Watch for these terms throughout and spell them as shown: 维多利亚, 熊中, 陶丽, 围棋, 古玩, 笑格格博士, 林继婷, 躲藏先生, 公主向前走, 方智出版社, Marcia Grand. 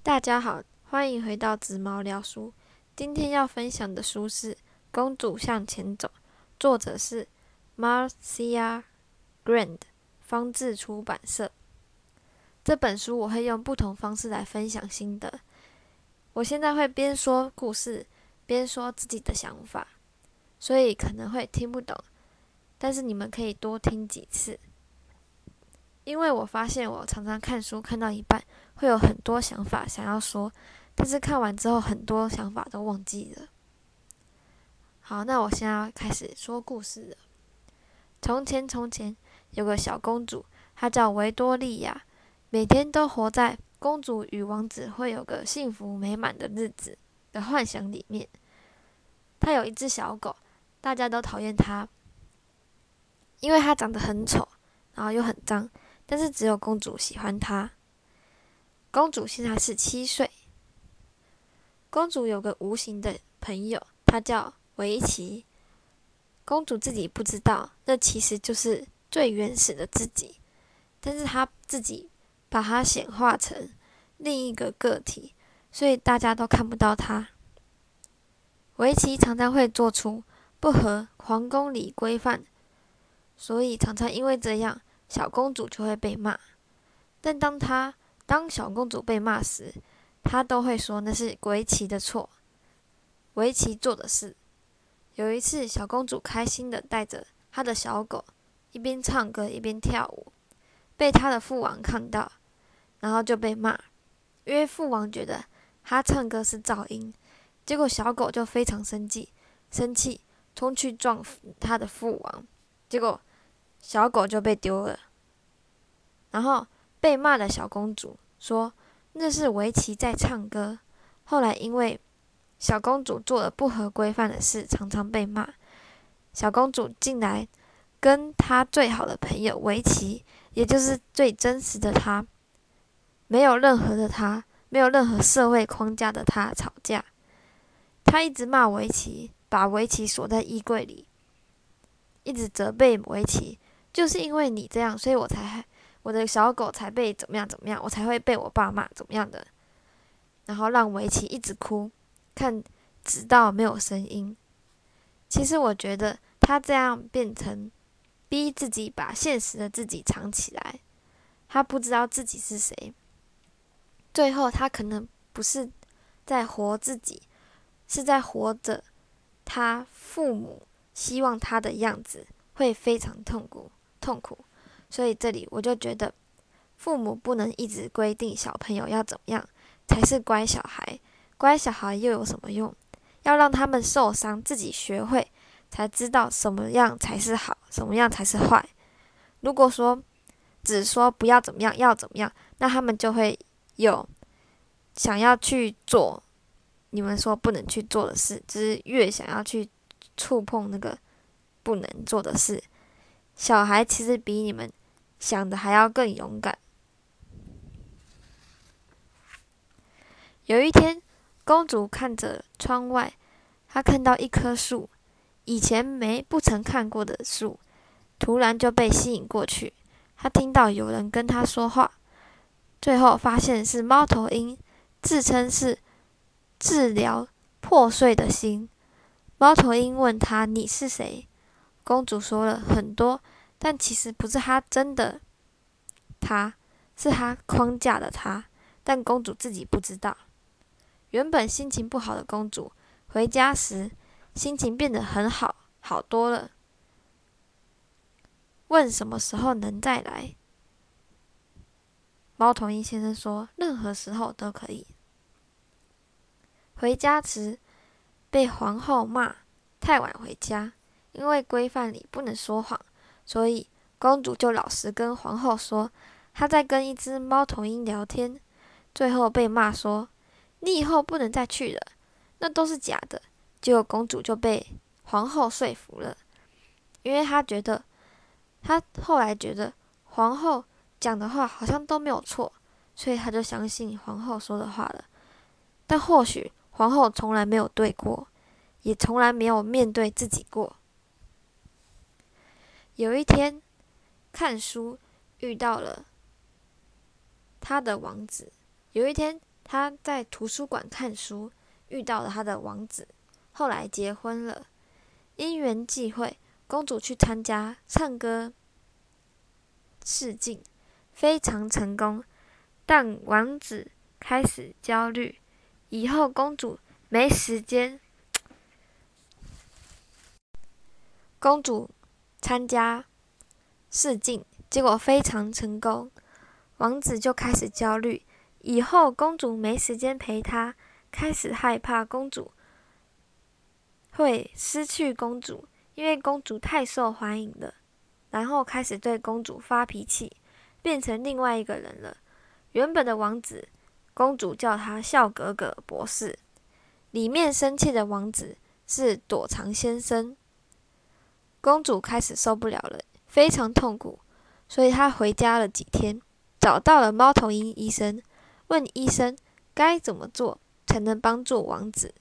大家好，欢迎回到紫毛聊书。今天要分享的书是《公主向前走》，作者是 Marcia Grand， 方智出版社。这本书我会用不同方式来分享心得。我现在会边说故事，边说自己的想法，所以可能会听不懂，但是你们可以多听几次。因为我发现我常常看书看到一半会有很多想法想要说，但是看完之后很多想法都忘记了。好，那我现在要开始说故事了。从前从前有个小公主，她叫维多利亚，每天都活在公主与王子会有个幸福美满的日子的幻想里面。她有一只小狗，大家都讨厌她，因为她长得很丑，然后又很脏，但是只有公主喜欢她。公主现在是7岁。公主有个无形的朋友，她叫围棋。公主自己不知道，那其实就是最原始的自己，但是她自己把它显化成另一个个体，所以大家都看不到她。围棋常常会做出不合皇宫里规范，所以常常因为这样，小公主就会被骂。但当小公主被骂时，她都会说那是围棋的错，围棋做的事。有一次，小公主开心的带着她的小狗，一边唱歌一边跳舞，被她的父王看到，然后就被骂，因为父王觉得她唱歌是噪音。结果小狗就非常生气，冲去撞她的父王，结果小狗就被丢了。然后被骂的小公主说那是围棋在唱歌。后来因为小公主做了不合规范的事，常常被骂。小公主进来跟她最好的朋友围棋，也就是最真实的她，没有任何社会框架的她吵架。她一直骂围棋，把围棋锁在衣柜里，一直责备围棋，就是因为你这样，所以我的小狗才被怎么样怎么样，我才会被我爸骂怎么样的。然后让围棋一直哭，直到没有声音。其实我觉得他这样变成逼自己把现实的自己藏起来，他不知道自己是谁。最后他可能不是在活自己，是在活着他父母希望他的样子，会非常痛苦。所以这里我就觉得，父母不能一直规定小朋友要怎么样才是乖小孩，乖小孩又有什么用？要让他们受伤，自己学会，才知道什么样才是好，什么样才是坏。如果说只说不要怎么样，要怎么样，那他们就会有想要去做你们说不能去做的事，就是越想要去触碰那个不能做的事。小孩其实比你们想的还要更勇敢。有一天，公主看着窗外，她看到一棵树，以前不曾看过的树，突然就被吸引过去。她听到有人跟她说话，最后发现是猫头鹰，自称是治疗破碎的心。猫头鹰问她：“你是谁？”公主说了很多，但其实不是她真的她，是她框架的她，但公主自己不知道。原本心情不好的公主回家时，心情变得很好，好多了。问什么时候能再来？猫头鹰先生说：“任何时候都可以。”回家时被皇后骂太晚回家。因为规范里不能说谎，所以公主就老实跟皇后说她在跟一只猫头鹰聊天。最后被骂说：“你以后不能再去了，那都是假的。”结果公主就被皇后说服了，因为她后来觉得皇后讲的话好像都没有错，所以她就相信皇后说的话了。但或许皇后从来没有对过，也从来没有面对自己过。有一天，看书遇到了他的王子。有一天，她在图书馆看书，遇到了她的王子，后来结婚了。因缘际会，公主去参加唱歌试镜，非常成功，但王子开始焦虑，以后公主没时间。公主参加试镜，结果非常成功，王子就开始焦虑，以后公主没时间陪他，开始害怕公主会失去公主，因为公主太受欢迎了，然后开始对公主发脾气，变成另外一个人了。原本的王子，公主叫他笑格格博士，里面生气的王子是躲藏先生。公主开始受不了了，非常痛苦，所以她回家了几天，找到了猫头鹰医生，问医生该怎么做才能帮助王子。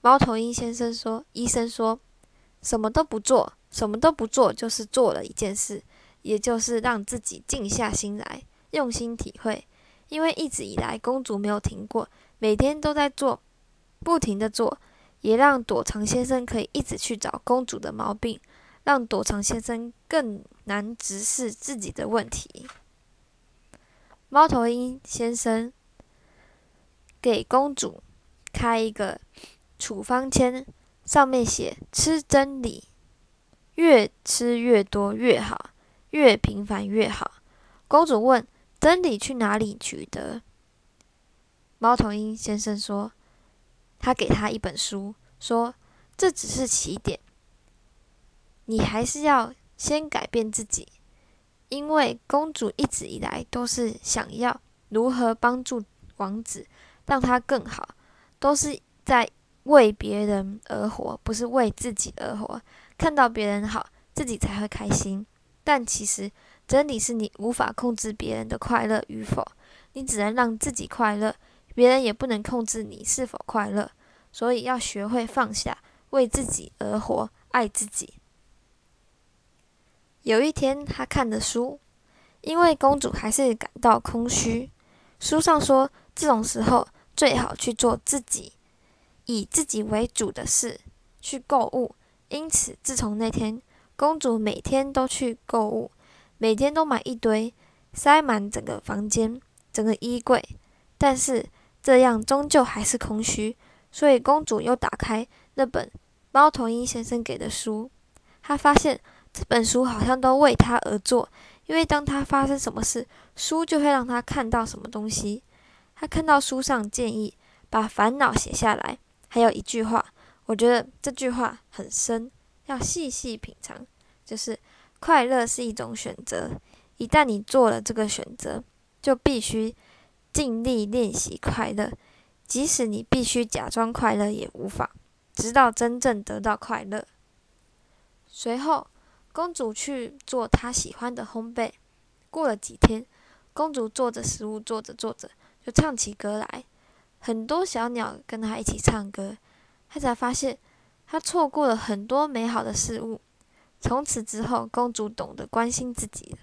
猫头鹰先生说，医生说，什么都不做，什么都不做就是做了一件事，也就是让自己静下心来，用心体会。因为一直以来公主没有停过，每天都在做，不停的做，也让躲藏先生可以一直去找公主的毛病，让躲藏先生更难直视自己的问题。猫头鹰先生给公主开一个处方签，上面写吃真理，越吃越多越好，越频繁越好。公主问，真理去哪里取得？猫头鹰先生说，他给他一本书，说这只是起点，你还是要先改变自己。因为公主一直以来都是想要如何帮助王子，让他更好，都是在为别人而活，不是为自己而活。看到别人好，自己才会开心。但其实真理是你无法控制别人的快乐与否，你只能让自己快乐，别人也不能控制你是否快乐，所以要学会放下，为自己而活，爱自己。有一天他看的书，因为公主还是感到空虚，书上说这种时候最好去做自己，以自己为主的事，去购物。因此自从那天，公主每天都去购物，每天都买一堆，塞满整个房间，整个衣柜。但是这样终究还是空虚，所以公主又打开那本猫头鹰先生给的书，她发现这本书好像都为她而做，因为当她发生什么事，书就会让她看到什么东西。她看到书上建议把烦恼写下来，还有一句话，我觉得这句话很深，要细细品尝，就是快乐是一种选择，一旦你做了这个选择，就必须尽力练习快乐，即使你必须假装快乐也无妨，直到真正得到快乐。随后公主去做她喜欢的烘焙，过了几天，公主做着食物，做着做着就唱起歌来，很多小鸟跟她一起唱歌，她才发现她错过了很多美好的事物。从此之后，公主懂得关心自己了。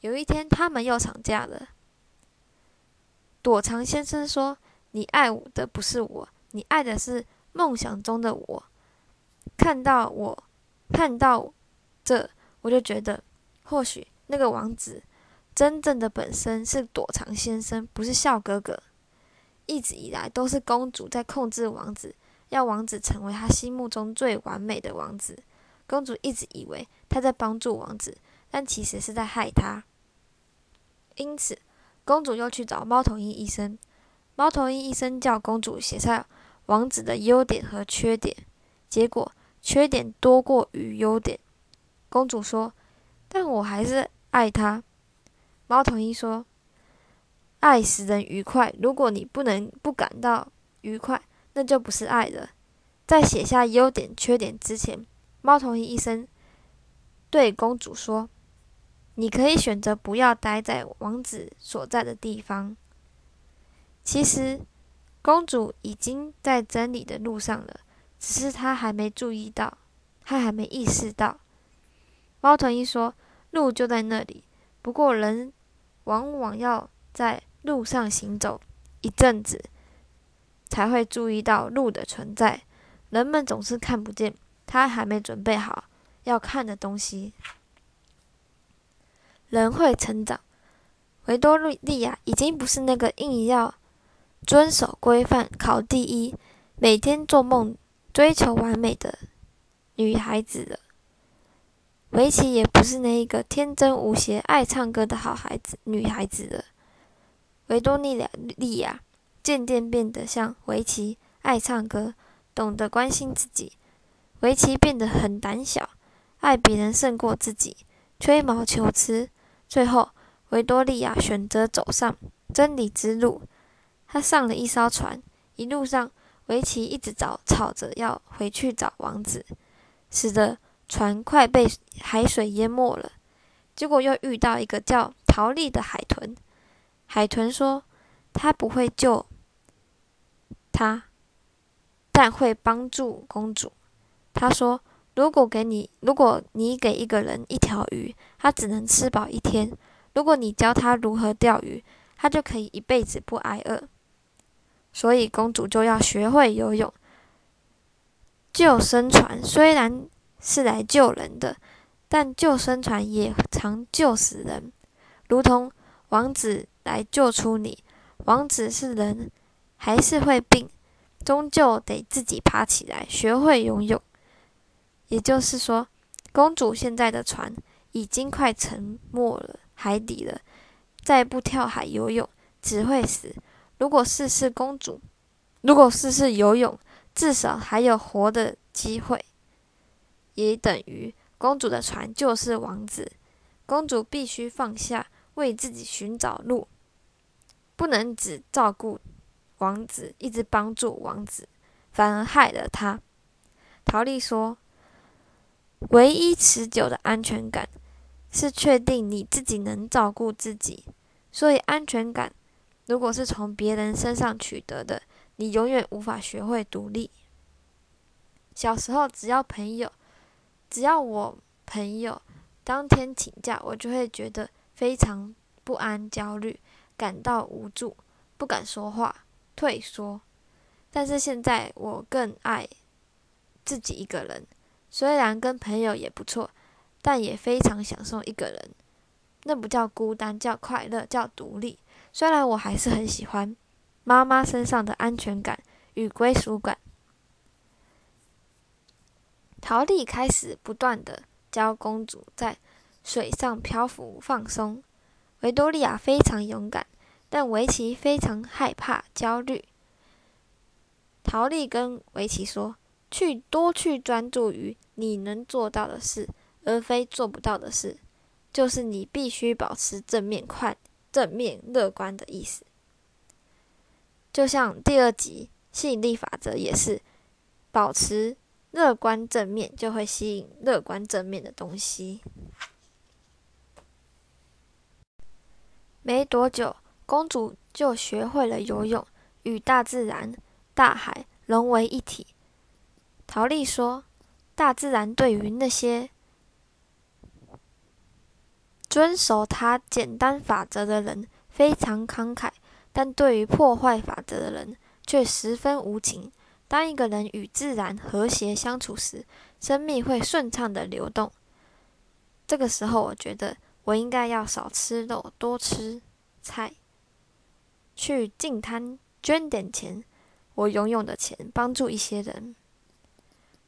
有一天他们又吵架了，躲藏先生说，你爱我的不是我，你爱的是梦想中的我。看到这，我就觉得或许那个王子真正的本身是躲藏先生，不是笑哥哥。一直以来都是公主在控制王子，要王子成为她心目中最完美的王子。公主一直以为她在帮助王子，但其实是在害他。因此公主又去找猫头鹰医生，猫头鹰医生叫公主写下王子的优点和缺点，结果缺点多过于优点。公主说，但我还是爱他。猫头鹰说，爱使人愉快，如果你不感到愉快，那就不是爱了。在写下优点缺点之前，猫头鹰医生对公主说，你可以选择不要待在王子所在的地方。其实公主已经在真理的路上了，只是她还没注意到，她还没意识到。猫头鹰说，路就在那里，不过人往往要在路上行走一阵子，才会注意到路的存在。人们总是看不见他还没准备好要看的东西。人会成长。维多利亚已经不是那个硬要遵守规范、考第一、每天做梦、追求完美的女孩子了。维奇也不是那一个天真无邪、爱唱歌的好孩子、女孩子了。维多利亚渐渐变得像维奇，爱唱歌，懂得关心自己。维奇变得很胆小，爱别人胜过自己，吹毛求疵。最后，维多利亚选择走上真理之路。她上了一艘船，一路上维奇一直吵着要回去找王子，使得船快被海水淹没了。结果又遇到一个叫陶丽的海豚。海豚说他不会救他，但会帮助公主。他说如果你给一个人一条鱼，他只能吃饱一天。如果你教他如何钓鱼，他就可以一辈子不挨饿。所以公主就要学会游泳。救生船虽然是来救人的，但救生船也常救死人，如同王子来救出你。王子是人，还是会病，终究得自己爬起来，学会游泳。也就是说，公主现在的船已经快沉没了海底了，再不跳海游泳，只会死。如果试试游泳，至少还有活的机会。也等于公主的船就是王子，公主必须放下，为自己寻找路，不能只照顾王子，一直帮助王子，反而害了他。陶丽说，唯一持久的安全感是确定你自己能照顾自己，所以安全感如果是从别人身上取得的，你永远无法学会独立。小时候只要我朋友当天请假，我就会觉得非常不安、焦虑，感到无助，不敢说话，退缩。但是现在我更爱自己一个人，虽然跟朋友也不错，但也非常享受一个人。那不叫孤单，叫快乐，叫独立。虽然我还是很喜欢妈妈身上的安全感与归属感。陶丽开始不断地教公主在水上漂浮放松。维多利亚非常勇敢，但维奇非常害怕焦虑。陶丽跟维奇说，多去专注于你能做到的事，而非做不到的事，就是你必须保持正面乐观的意思。就像第二集吸引力法则也是，保持乐观正面就会吸引乐观正面的东西。没多久，公主就学会了游泳，与大自然、大海融为一体。陶丽说，大自然对于那些遵守它简单法则的人非常慷慨，但对于破坏法则的人却十分无情。当一个人与自然和谐相处时，生命会顺畅的流动。这个时候，我觉得我应该要少吃肉，多吃菜，去进摊捐点钱，我拥有的钱帮助一些人。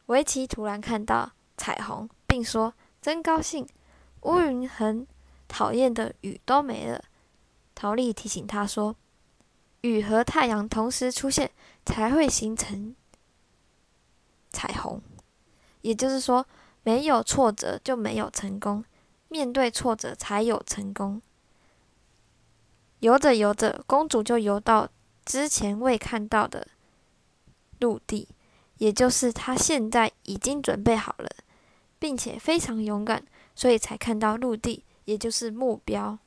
维奇突然看到彩虹，并说：“真高兴，乌云很讨厌的雨都没了。”陶丽提醒他说：“雨和太阳同时出现才会形成彩虹。”也就是说，没有挫折就没有成功。面对挫折才有成功。游着游着，公主就游到之前未看到的陆地，也就是她现在已经准备好了，并且非常勇敢，所以才看到陆地，也就是目标。